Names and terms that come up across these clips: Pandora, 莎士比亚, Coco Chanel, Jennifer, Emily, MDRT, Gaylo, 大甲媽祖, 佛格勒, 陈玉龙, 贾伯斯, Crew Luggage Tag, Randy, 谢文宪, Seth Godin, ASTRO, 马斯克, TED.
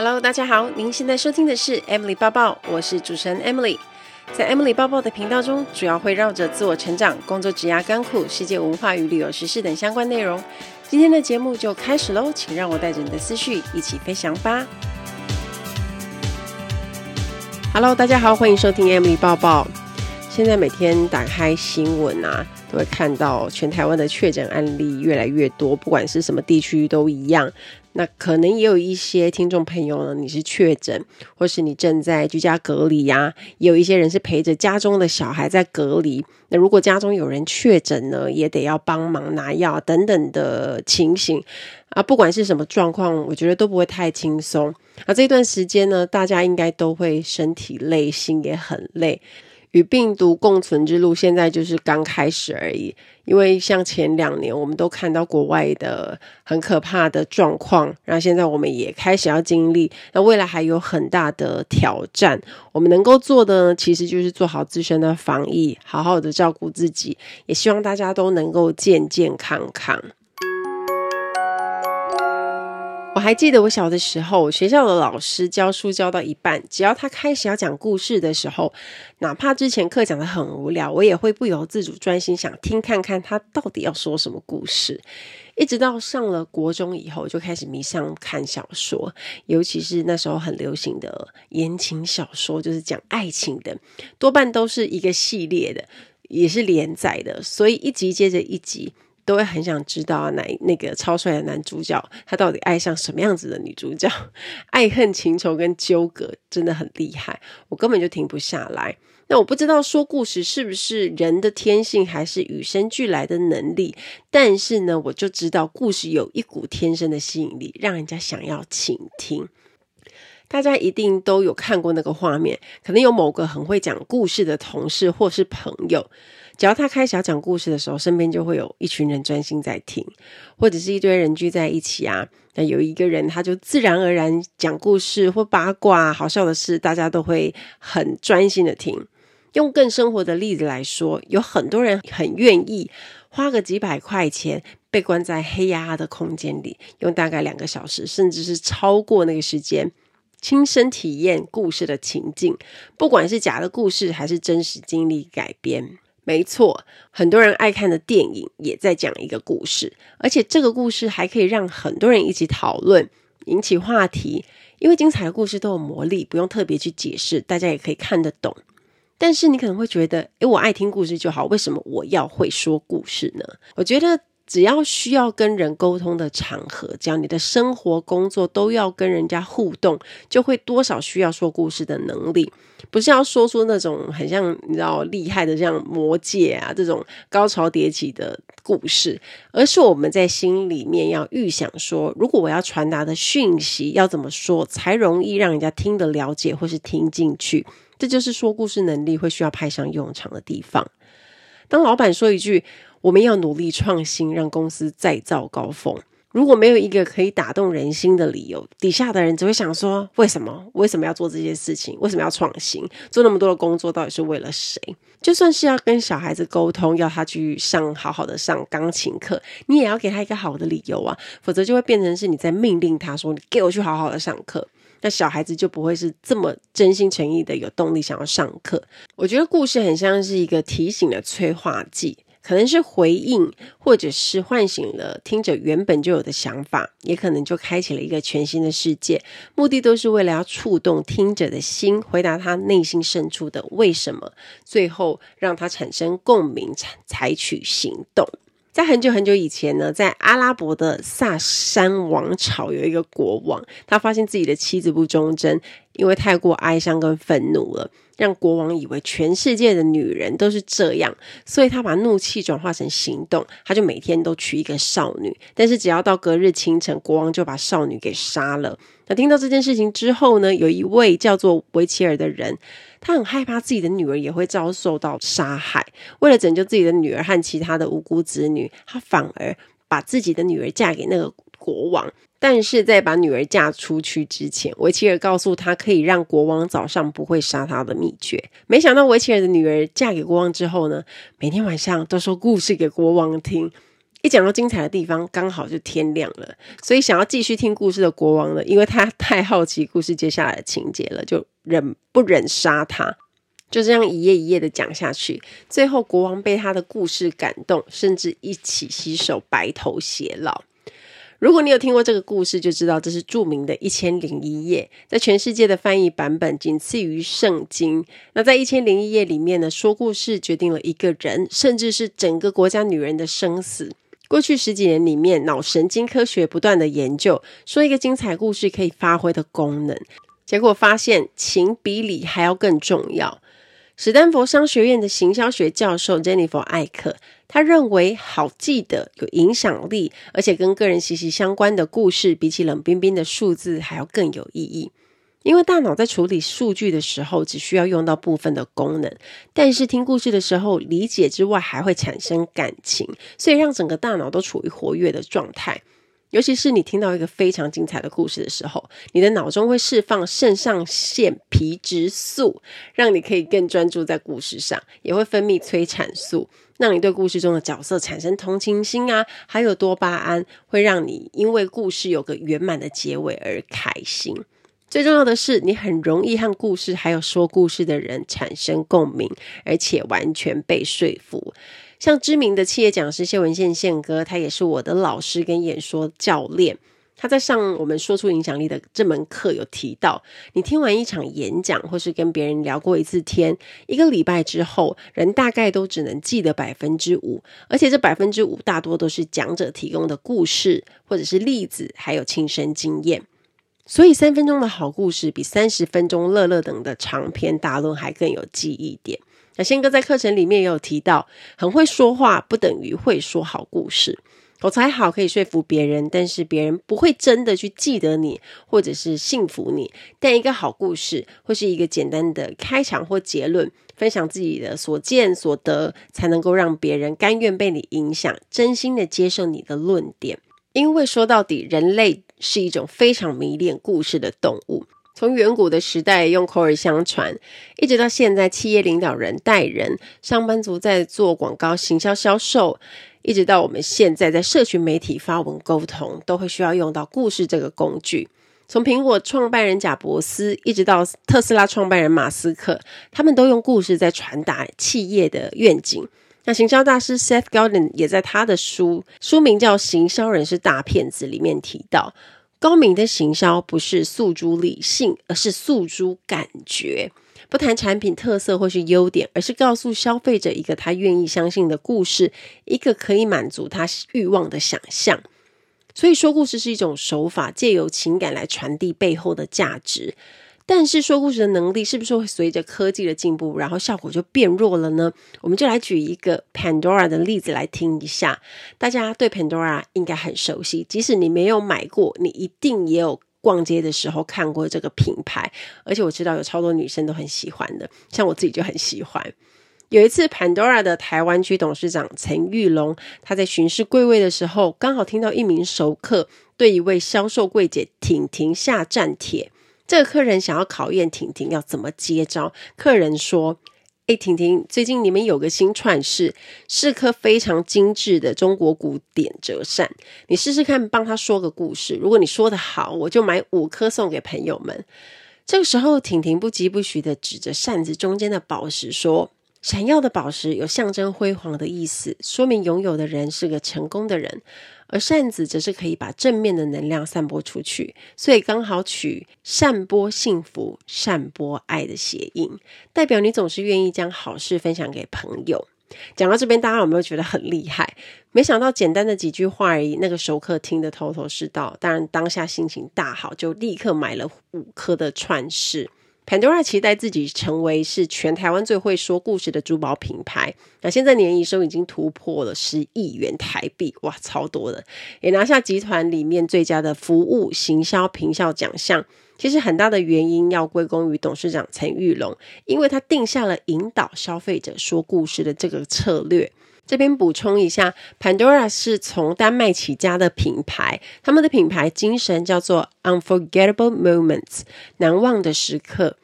Hello， 大家好，您现在收听的是 Emily 抱抱，我是主持人 Emily。在 Emily 抱抱的频道中，主要会绕着自我成长、工作、职业、甘苦、世界文化与旅游时事等相关内容。今天的节目就开始喽，请让我带着你的思绪一起飞翔吧。Hello， 大家好，欢迎收听 Emily 抱抱。现在每天打开新闻啊，都会看到全台湾的确诊案例越来越多，不管是什么地区都一样。那可能也有一些听众朋友呢，你是确诊，或是你正在居家隔离啊，也有一些人是陪着家中的小孩在隔离。那如果家中有人确诊呢，也得要帮忙拿药等等的情形啊，不管是什么状况，我觉得都不会太轻松啊。这段时间呢，大家应该都会身体累，心也很累。与病毒共存之路现在就是刚开始而已，因为像前2年我们都看到国外的很可怕的状况，然后现在我们也开始要经历，那未来还有很大的挑战。我们能够做的呢，其实就是做好自身的防疫，好好的照顾自己，也希望大家都能够健健康康。我还记得我小的时候，学校的老师教书教到一半，只要他开始要讲故事的时候，哪怕之前课讲得很无聊，我也会不由自主专心想听看看他到底要说什么故事。一直到上了国中以后，就开始迷上看小说，尤其是那时候很流行的言情小说，就是讲爱情的，多半都是一个系列的，也是连载的，所以一集接着一集都会很想知道啊，那个超帅的男主角他到底爱上什么样子的女主角，爱恨情仇跟纠葛真的很厉害，我根本就停不下来。那我不知道说故事是不是人的天性还是与生俱来的能力，但是呢，我就知道故事有一股天生的吸引力，让人家想要倾听。大家一定都有看过那个画面，可能有某个很会讲故事的同事或是朋友，只要他开始要讲故事的时候，身边就会有一群人专心在听，或者是一堆人聚在一起啊，那有一个人他就自然而然讲故事或八卦，好笑的是大家都会很专心的听。用更生活的例子来说，有很多人很愿意花个几百块钱被关在黑压压的空间里，用大概2个小时甚至是超过那个时间，亲身体验故事的情境，不管是假的故事还是真实经历改编。没错，很多人爱看的电影也在讲一个故事，而且这个故事还可以让很多人一起讨论，引起话题，因为精彩的故事都有魔力，不用特别去解释，大家也可以看得懂。但是你可能会觉得，诶，我爱听故事就好，为什么我要会说故事呢？我觉得只要需要跟人沟通的场合，只要你的生活工作都要跟人家互动，就会多少需要说故事的能力。不是要说出那种很像你知道厉害的像魔戒啊这种高潮迭起的故事，而是我们在心里面要预想说，如果我要传达的讯息要怎么说才容易让人家听得了解或是听进去，这就是说故事能力会需要派上用场的地方。当老板说一句我们要努力创新，让公司再造高峰，如果没有一个可以打动人心的理由，底下的人只会想说，为什么要做这些事情，为什么要创新，做那么多的工作到底是为了谁？就算是要跟小孩子沟通，要他去好好的上钢琴课，你也要给他一个好的理由啊，否则就会变成是你在命令他说，你给我去好好的上课，那小孩子就不会是这么真心诚意的有动力想要上课。我觉得故事很像是一个提醒的催化剂，可能是回应，或者是唤醒了听者原本就有的想法，也可能就开启了一个全新的世界，目的都是为了要触动听者的心，回答他内心深处的为什么，最后让他产生共鸣，采取行动。在很久很久以前呢，在阿拉伯的萨珊王朝有一个国王，他发现自己的妻子不忠贞，因为太过哀伤跟愤怒了，让国王以为全世界的女人都是这样，所以他把怒气转化成行动，他就每天都娶一个少女，但是只要到隔日清晨，国王就把少女给杀了。那听到这件事情之后呢，有一位叫做维齐尔的人，他很害怕自己的女儿也会遭受到杀害，为了拯救自己的女儿和其他的无辜子女，他反而把自己的女儿嫁给那个国王。但是在把女儿嫁出去之前，维齐尔告诉他可以让国王早上不会杀他的秘诀。没想到维齐尔的女儿嫁给国王之后呢，每天晚上都说故事给国王听，一讲到精彩的地方刚好就天亮了，所以想要继续听故事的国王呢，因为他太好奇故事接下来的情节了，就不忍杀他，就这样一页一页的讲下去。最后国王被他的故事感动，甚至一起携手白头偕老。如果你有听过这个故事，就知道这是著名的1001夜，在全世界的翻译版本仅次于圣经。那在1001夜里面呢，说故事决定了一个人，甚至是整个国家女人的生死。过去10几年里面，脑神经科学不断的研究，说一个精彩故事可以发挥的功能，结果发现情比理还要更重要。史丹佛商学院的行销学教授 Jennifer 艾克，他认为好记得、有影响力，而且跟个人息息相关的故事，比起冷冰冰的数字还要更有意义。因为大脑在处理数据的时候只需要用到部分的功能，但是听故事的时候，理解之外还会产生感情，所以让整个大脑都处于活跃的状态。尤其是你听到一个非常精彩的故事的时候，你的脑中会释放肾上腺皮质素，让你可以更专注在故事上，也会分泌催产素，让你对故事中的角色产生同情心啊，还有多巴胺，会让你因为故事有个圆满的结尾而开心。最重要的是，你很容易和故事还有说故事的人产生共鸣，而且完全被说服。像知名的企业讲师谢文宪宪哥，他也是我的老师跟演说教练，他在上我们说出影响力的这门课有提到，你听完一场演讲或是跟别人聊过一次天，一个礼拜之后，人大概都只能记得 5%， 而且这 5% 大多都是讲者提供的故事或者是例子还有亲身经验。所以3分钟的好故事比30分钟乐乐等的长篇大论还更有记忆点。那宪哥在课程里面也有提到，很会说话不等于会说好故事，口才好可以说服别人，但是别人不会真的去记得你或者是信服你，但一个好故事或是一个简单的开场或结论，分享自己的所见所得，才能够让别人甘愿被你影响，真心的接受你的论点。因为说到底，人类是一种非常迷恋故事的动物，从远古的时代用口耳相传，一直到现在企业领导人带人，上班族在做广告行销销售，一直到我们现在在社群媒体发文沟通，都会需要用到故事这个工具。从苹果创办人贾伯斯一直到特斯拉创办人马斯克，他们都用故事在传达企业的愿景。那行销大师 Seth Godin 也在他的书名叫《行销人是大骗子》里面提到，高明的行销不是诉诸理性，而是诉诸感觉，不谈产品特色或是优点，而是告诉消费者一个他愿意相信的故事，一个可以满足他欲望的想象。所以说故事是一种手法，借由情感来传递背后的价值。但是说故事的能力是不是会随着科技的进步，然后效果就变弱了呢？我们就来举一个 Pandora 的例子来听一下。大家对 Pandora 应该很熟悉，即使你没有买过，你一定也有逛街的时候看过这个品牌，而且我知道有超多女生都很喜欢的，像我自己就很喜欢。有一次 Pandora 的台湾区董事长陈玉龙，他在巡视柜位的时候，刚好听到一名熟客对一位销售柜姐婷婷下战帖。这个客人想要考验婷婷要怎么接招，客人说，婷婷，最近你们有个新串饰，是颗非常精致的中国古典折扇，你试试看帮他说个故事，如果你说得好，我就买5颗送给朋友们。这个时候婷婷不疾不徐地指着扇子中间的宝石说，闪耀的宝石有象征辉煌的意思，说明拥有的人是个成功的人，而扇子则是可以把正面的能量散播出去，所以刚好取散播幸福、散播爱的谐音，代表你总是愿意将好事分享给朋友。讲到这边，大家有没有觉得很厉害？没想到简单的几句话而已，那个熟客听得头头是道，当然当下心情大好，就立刻买了5颗的串饰。Pandora 期待自己成为是全台湾最会说故事的珠宝品牌，那现在年营收已经突破了10亿元台币，哇，超多的，也拿下集团里面最佳的服务行销评效奖项。其实很大的原因要归功于董事长陈玉龙，因为他定下了引导消费者说故事的这个策略。这边补充一下， Pandora 是从丹麦起家的品牌，他们的品牌精神叫做 Unforgettable Moments， 难忘的时刻，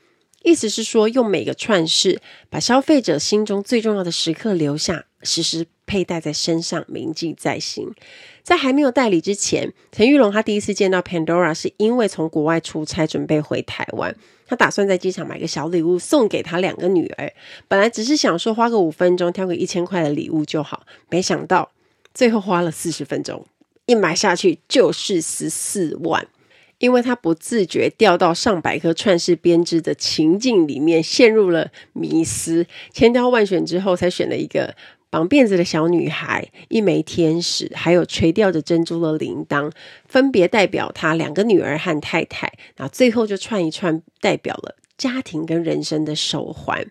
意思是说用每个串饰把消费者心中最重要的时刻留下，时时佩戴在身上，铭记在心。在还没有代理之前，陈玉龙他第一次见到 Pandora 是因为从国外出差准备回台湾，他打算在机场买个小礼物送给他两个女儿，本来只是想说花个5分钟挑个1000块的礼物就好，没想到最后花了40分钟，一买下去就是14万。因为他不自觉掉到上百颗串式编织的情境里面，陷入了迷思，千挑万选之后才选了一个绑辫子的小女孩、一枚天使，还有垂吊着珍珠的铃铛，分别代表他两个女儿和太太，然后最后就串一串代表了家庭跟人生的手环。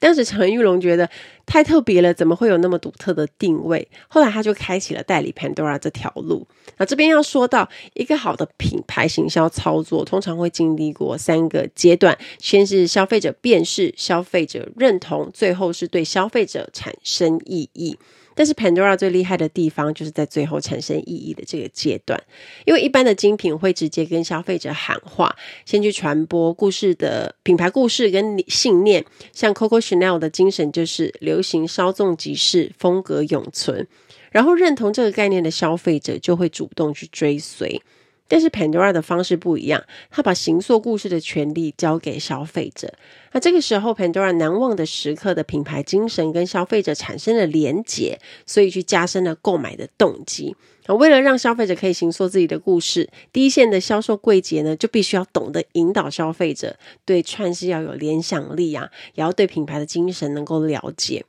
当时陈玉龙觉得太特别了，怎么会有那么独特的定位，后来他就开启了代理 Pandora 这条路。那这边要说到一个好的品牌行销操作通常会经历过3个阶段，先是消费者辨识、消费者认同，最后是对消费者产生意义。但是 Pandora 最厉害的地方就是在最后产生意义的这个阶段，因为一般的精品会直接跟消费者喊话，先去传播故事的品牌故事跟信念，像 Coco Chanel 的精神就是流行稍纵即逝，风格永存，然后认同这个概念的消费者就会主动去追随。但是 Pandora 的方式不一样，他把形塑故事的权利交给消费者。那这个时候 Pandora 难忘的时刻的品牌精神跟消费者产生了连结，所以去加深了购买的动机。为了让消费者可以形塑自己的故事，第一线的销售柜姐呢，就必须要懂得引导消费者对串饰要有联想力啊，也要对品牌的精神能够了解。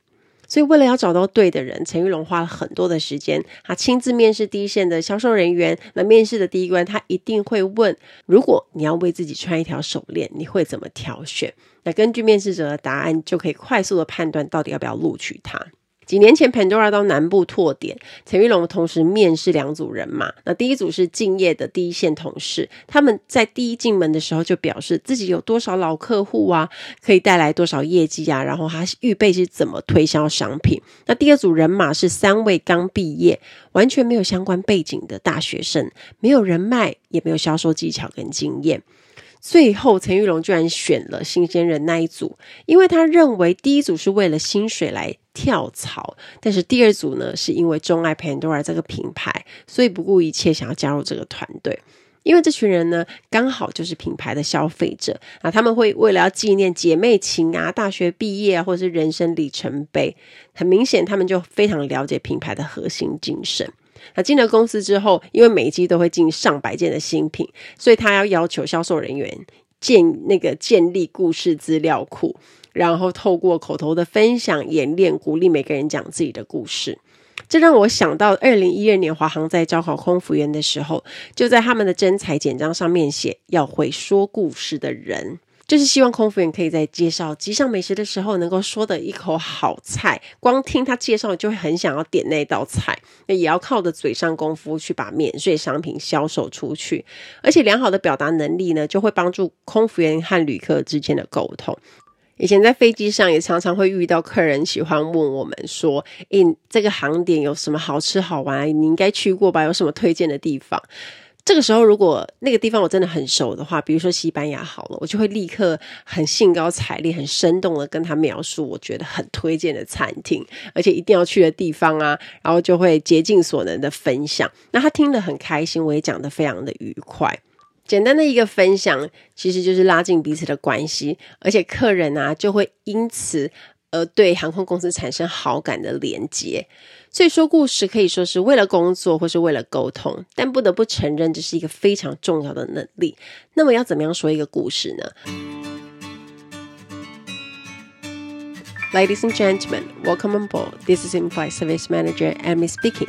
所以为了要找到对的人，陈玉龙花了很多的时间，他亲自面试第一线的销售人员。那面试的第一关他一定会问，如果你要为自己穿一条手链，你会怎么挑选？那根据面试者的答案就可以快速的判断到底要不要录取他。几年前 Pandora 到南部拓点，陈玉龙同时面试2组人马，那第一组是敬业的第一线同事，他们在第一进门的时候就表示自己有多少老客户啊，可以带来多少业绩啊，然后他预备是怎么推销商品。那第二组人马是3位刚毕业完全没有相关背景的大学生，没有人脉，也没有销售技巧跟经验。最后陈玉龙居然选了新鲜人那一组，因为他认为第一组是为了薪水来跳槽，但是第二组呢是因为钟爱 Pandora 这个品牌，所以不顾一切想要加入这个团队。因为这群人呢刚好就是品牌的消费者啊，他们会为了要纪念姐妹情啊、大学毕业啊，或者是人生里程碑，很明显他们就非常了解品牌的核心精神。那进了公司之后，因为每一季都会进上百件的新品，所以他要求销售人员建立故事资料库，然后透过口头的分享、演练，鼓励每个人讲自己的故事。这让我想到2012年华航在招考空服员的时候，就在他们的甄才简章上面写要会说故事的人，就是希望空服员可以在介绍机上美食的时候能够说的一口好菜，光听他介绍就会很想要点那道菜，那也要靠着嘴上功夫去把免税商品销售出去。而且良好的表达能力呢，就会帮助空服员和旅客之间的沟通。以前在飞机上也常常会遇到客人喜欢问我们说，这个航点有什么好吃好玩，你应该去过吧，有什么推荐的地方。这个时候如果那个地方我真的很熟的话，比如说西班牙好了，我就会立刻很兴高采烈、很生动的跟他描述我觉得很推荐的餐厅，而且一定要去的地方啊，然后就会竭尽所能的分享。那他听得很开心，我也讲得非常的愉快。简单的一个分享其实就是拉近彼此的关系，而且客人啊就会因此而对航空公司产生好感的连结。所以说故事可以说是为了工作或是为了沟通，但不得不承认这是一个非常重要的能力。那么要怎么样说一个故事呢？ Ladies and gentlemen, welcome on board. This is in-flight service manager Amy speaking.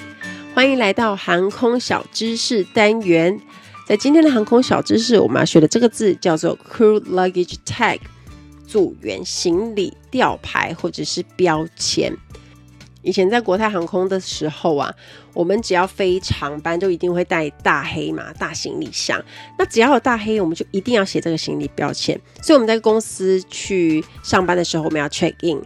欢迎来到航空小知识单元。在今天的航空小知识，我们要学的这个字叫做 Crew Luggage Tag，组员行李吊牌或者是标签。以前在国泰航空的时候啊，我们只要飞长班就一定会带大黑嘛，大行李箱，那只要有大黑我们就一定要写这个行李标签，所以我们在公司去上班的时候，我们要 check in，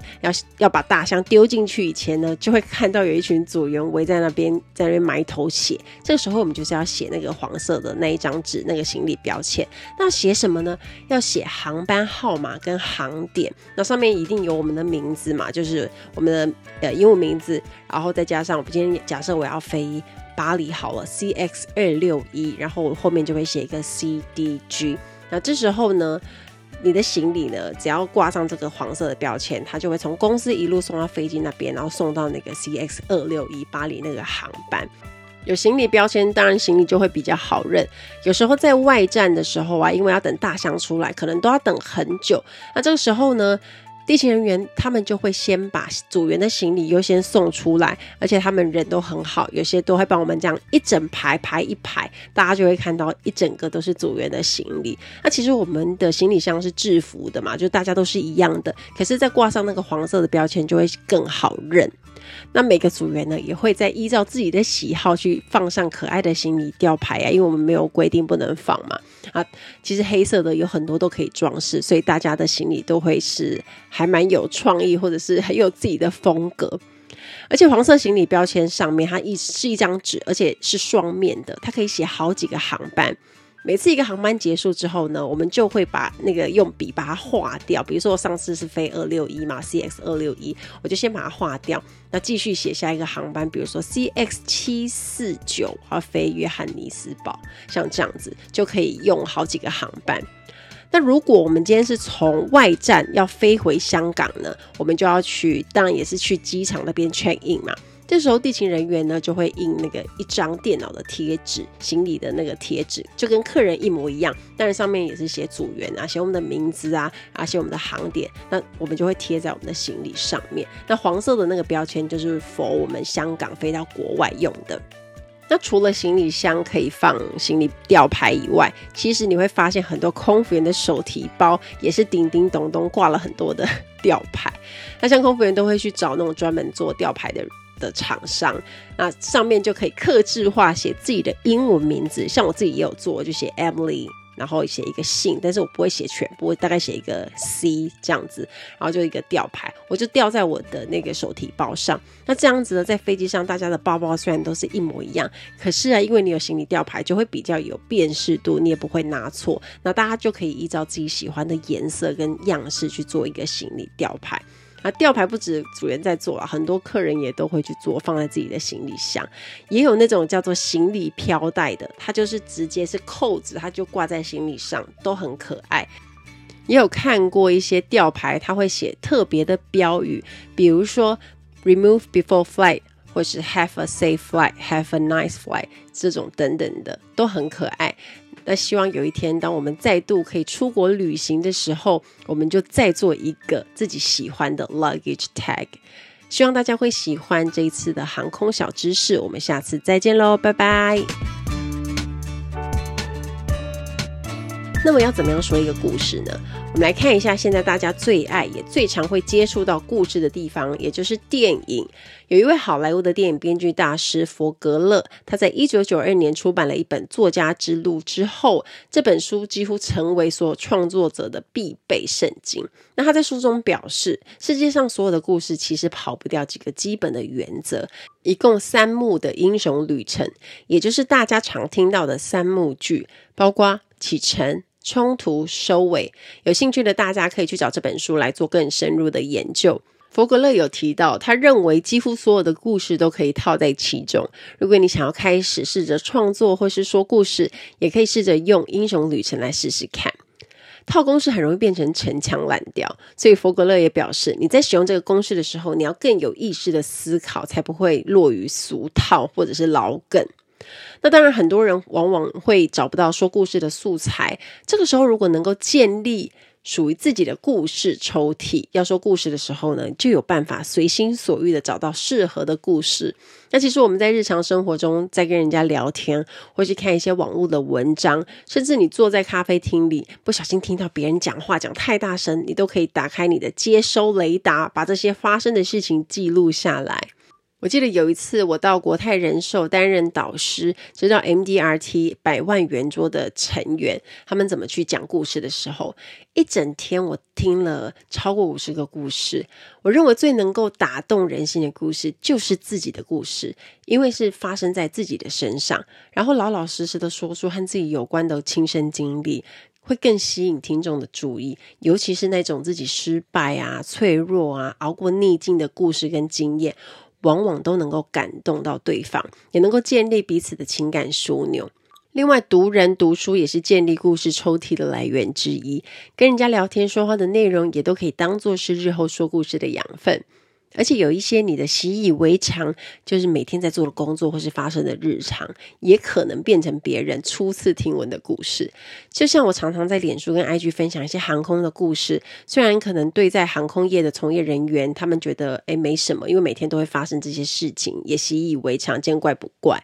要把大箱丢进去以前呢，就会看到有一群组员围在那边埋头写，这个时候我们就是要写那个黄色的那一张纸，那个行李标签。那写什么呢？要写航班号码跟航点，那上面一定有我们的名字嘛，就是我们的英文名字，然后再加上我们今天假设我要飞巴黎好了 CX261， 然后我后面就会写一个 CDG。 那这时候呢，你的行李呢只要挂上这个黄色的标签，它就会从公司一路送到飞机那边，然后送到那个 CX261 巴黎那个航班。有行李标签当然行李就会比较好认，有时候在外站的时候啊，因为要等大箱出来，可能都要等很久，那这个时候呢，地勤人员他们就会先把组员的行李优先送出来，而且他们人都很好，有些都会帮我们这样一整排排一排，大家就会看到一整个都是组员的行李。那其实我们的行李箱是制服的嘛，就大家都是一样的，可是再挂上那个黄色的标签就会更好认。那每个组员呢也会再依照自己的喜好去放上可爱的行李吊牌啊，因为我们没有规定不能放嘛。啊，其实黑色的有很多都可以装饰，所以大家的行李都会是还蛮有创意，或者是很有自己的风格。而且黄色行李标签上面它是一张纸，而且是双面的，它可以写好几个航班。每次一个航班结束之后呢，我们就会把那个用笔把它划掉，比如说我上次是飞261嘛 CX261， 我就先把它划掉，那继续写下一个航班，比如说 CX749 我要飞约翰尼斯堡，像这样子就可以用好几个航班。那如果我们今天是从外站要飞回香港呢，我们就要去，当然也是去机场那边 check in 嘛，这时候地勤人员呢就会印那个一张电脑的贴纸，行李的那个贴纸就跟客人一模一样，当然上面也是写组员啊，写我们的名字啊，写我们的航点，那我们就会贴在我们的行李上面。那黄色的那个标签就是for我们香港飞到国外用的。那除了行李箱可以放行李吊牌以外，其实你会发现很多空服员的手提包也是叮叮咚咚挂了很多的吊牌。那像空服员都会去找那种专门做吊牌的厂商，那上面就可以客制化写自己的英文名字，像我自己也有做，就写 Emily， 然后写一个姓，但是我不会写全部，我大概写一个 C 这样子，然后就一个吊牌，我就吊在我的那个手提包上。那这样子呢，在飞机上大家的包包虽然都是一模一样，可是啊，因为你有行李吊牌就会比较有辨识度，你也不会拿错，那大家就可以依照自己喜欢的颜色跟样式去做一个行李吊牌。那吊牌不止组员在做，很多客人也都会去做，放在自己的行李箱。也有那种叫做行李飘带的，它就是直接是扣子，它就挂在行李上，都很可爱。也有看过一些吊牌，它会写特别的标语，比如说 remove before flight， 或是 have a safe flight， have a nice flight， 这种等等的，都很可爱。那希望有一天当我们再度可以出国旅行的时候，我们就再做一个自己喜欢的 luggage tag。 希望大家会喜欢这一次的航空小知识，我们下次再见咯，拜拜。那么要怎么样说一个故事呢？我们来看一下现在大家最爱也最常会接触到故事的地方，也就是电影。有一位好莱坞的电影编剧大师佛格勒，他在1992年出版了一本作家之路之后，这本书几乎成为所有创作者的必备圣经。那他在书中表示，世界上所有的故事其实跑不掉几个基本的原则，一共三幕的英雄旅程，也就是大家常听到的三幕剧，包括启程、冲突、收尾。有兴趣的大家可以去找这本书来做更深入的研究。佛格勒有提到，他认为几乎所有的故事都可以套在其中。如果你想要开始试着创作或是说故事，也可以试着用英雄旅程来试试看。套公式很容易变成陈腔滥调，所以佛格勒也表示，你在使用这个公式的时候，你要更有意识的思考，才不会落于俗套或者是老梗。那当然很多人往往会找不到说故事的素材，这个时候如果能够建立属于自己的故事抽屉，要说故事的时候呢，就有办法随心所欲的找到适合的故事。那其实我们在日常生活中，在跟人家聊天，或是看一些网络的文章，甚至你坐在咖啡厅里，不小心听到别人讲话讲太大声，你都可以打开你的接收雷达，把这些发生的事情记录下来。我记得有一次我到国泰人寿担任导师，知道 MDRT 百万圆桌的成员他们怎么去讲故事的时候，一整天我听了超过50个故事。我认为最能够打动人心的故事就是自己的故事，因为是发生在自己的身上，然后老老实实的说出和自己有关的亲身经历，会更吸引听众的注意，尤其是那种自己失败啊、脆弱啊、熬过逆境的故事跟经验，往往都能够感动到对方，也能够建立彼此的情感枢纽。另外，读人读书也是建立故事抽屉的来源之一，跟人家聊天说话的内容也都可以当作是日后说故事的养分。而且有一些你的习以为常，就是每天在做的工作或是发生的日常，也可能变成别人初次听闻的故事。就像我常常在脸书跟 IG 分享一些航空的故事，虽然可能对在航空业的从业人员他们觉得没什么，因为每天都会发生这些事情，也习以为常，见怪不怪。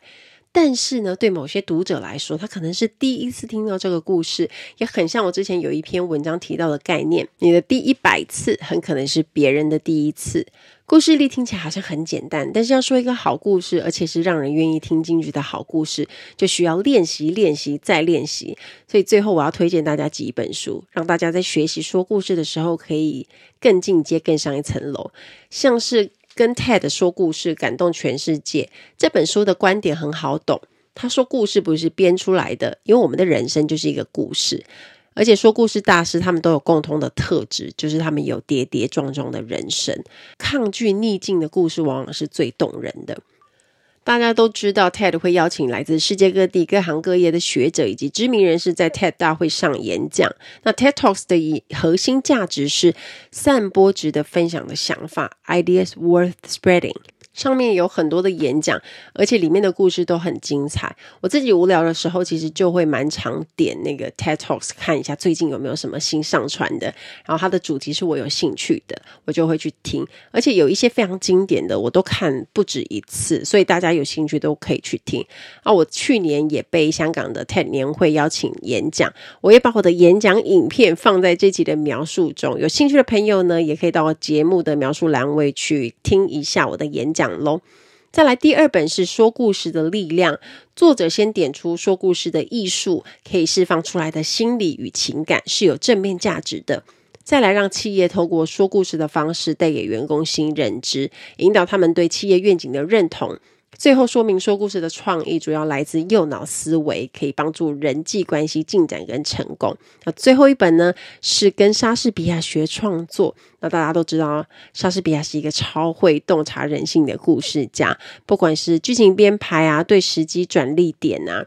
但是呢，对某些读者来说，他可能是第一次听到这个故事，也很像我之前有一篇文章提到的概念，你的第100次很可能是别人的第一次。故事力听起来好像很简单，但是要说一个好故事，而且是让人愿意听进去的好故事，就需要练习练习再练习。所以最后我要推荐大家几本书，让大家在学习说故事的时候可以更进阶，更上一层楼。像是跟 TED 说故事感动全世界这本书的观点很好懂，他说故事不是编出来的，因为我们的人生就是一个故事，而且说故事大师他们都有共同的特质，就是他们有跌跌撞撞的人生，抗拒逆境的故事往往是最动人的。大家都知道 TED 会邀请来自世界各地各行各业的学者以及知名人士在 TED 大会上演讲，那 TED Talks 的核心价值是散播值得分享的想法 Ideas worth spreading， 上面有很多的演讲，而且里面的故事都很精彩。我自己无聊的时候其实就会蛮常点那个 TED Talks 看一下最近有没有什么新上传的，然后它的主题是我有兴趣的我就会去听，而且有一些非常经典的我都看不止一次，所以大家有兴趣都可以去听啊。我去年也被香港的 TED 年会邀请演讲，我也把我的演讲影片放在这集的描述中，有兴趣的朋友呢也可以到节目的描述栏位去听一下我的演讲。再来第二本是说故事的力量，作者先点出说故事的艺术可以释放出来的心理与情感是有正面价值的，再来让企业透过说故事的方式带给员工新认知，引导他们对企业愿景的认同，最后说明说故事的创意主要来自右脑思维，可以帮助人际关系进展跟成功。那最后一本呢是跟莎士比亚学创作，那大家都知道莎士比亚是一个超会洞察人性的故事家，不管是剧情编排啊、对时机转捩点啊、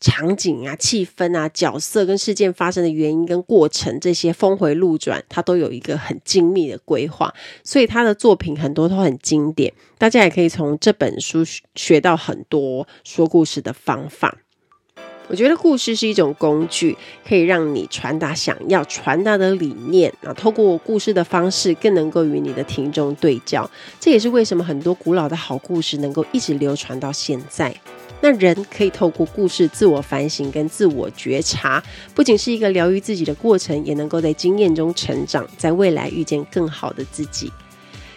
场景啊、气氛啊、角色跟事件发生的原因跟过程，这些峰回路转他都有一个很精密的规划，所以他的作品很多都很经典，大家也可以从这本书学到很多说故事的方法。我觉得故事是一种工具，可以让你传达想要传达的理念，透过故事的方式更能够与你的听众对焦，这也是为什么很多古老的好故事能够一直流传到现在。那人可以透过故事自我反省跟自我觉察，不仅是一个疗愈自己的过程，也能够在经验中成长，在未来遇见更好的自己。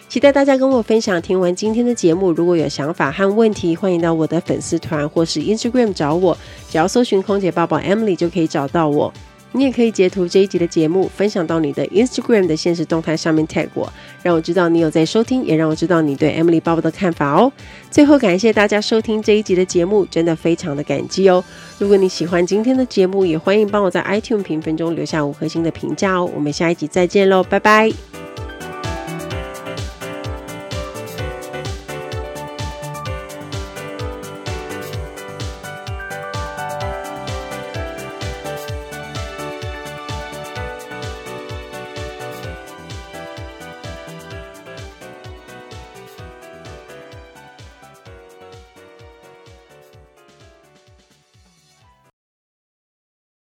期待大家跟我分享听完今天的节目，如果有想法和问题，欢迎到我的粉丝团或是 Instagram 找我，只要搜寻空姐抱抱 Emily 就可以找到我。你也可以截图这一集的节目分享到你的 Instagram 的限时动态上面 tag 我，让我知道你有在收听，也让我知道你对 Emily 抱抱的看法哦。最后感谢大家收听这一集的节目，真的非常的感激哦。如果你喜欢今天的节目，也欢迎帮我在 iTunes 评分中留下5颗星的评价哦。我们下一集再见咯，拜拜。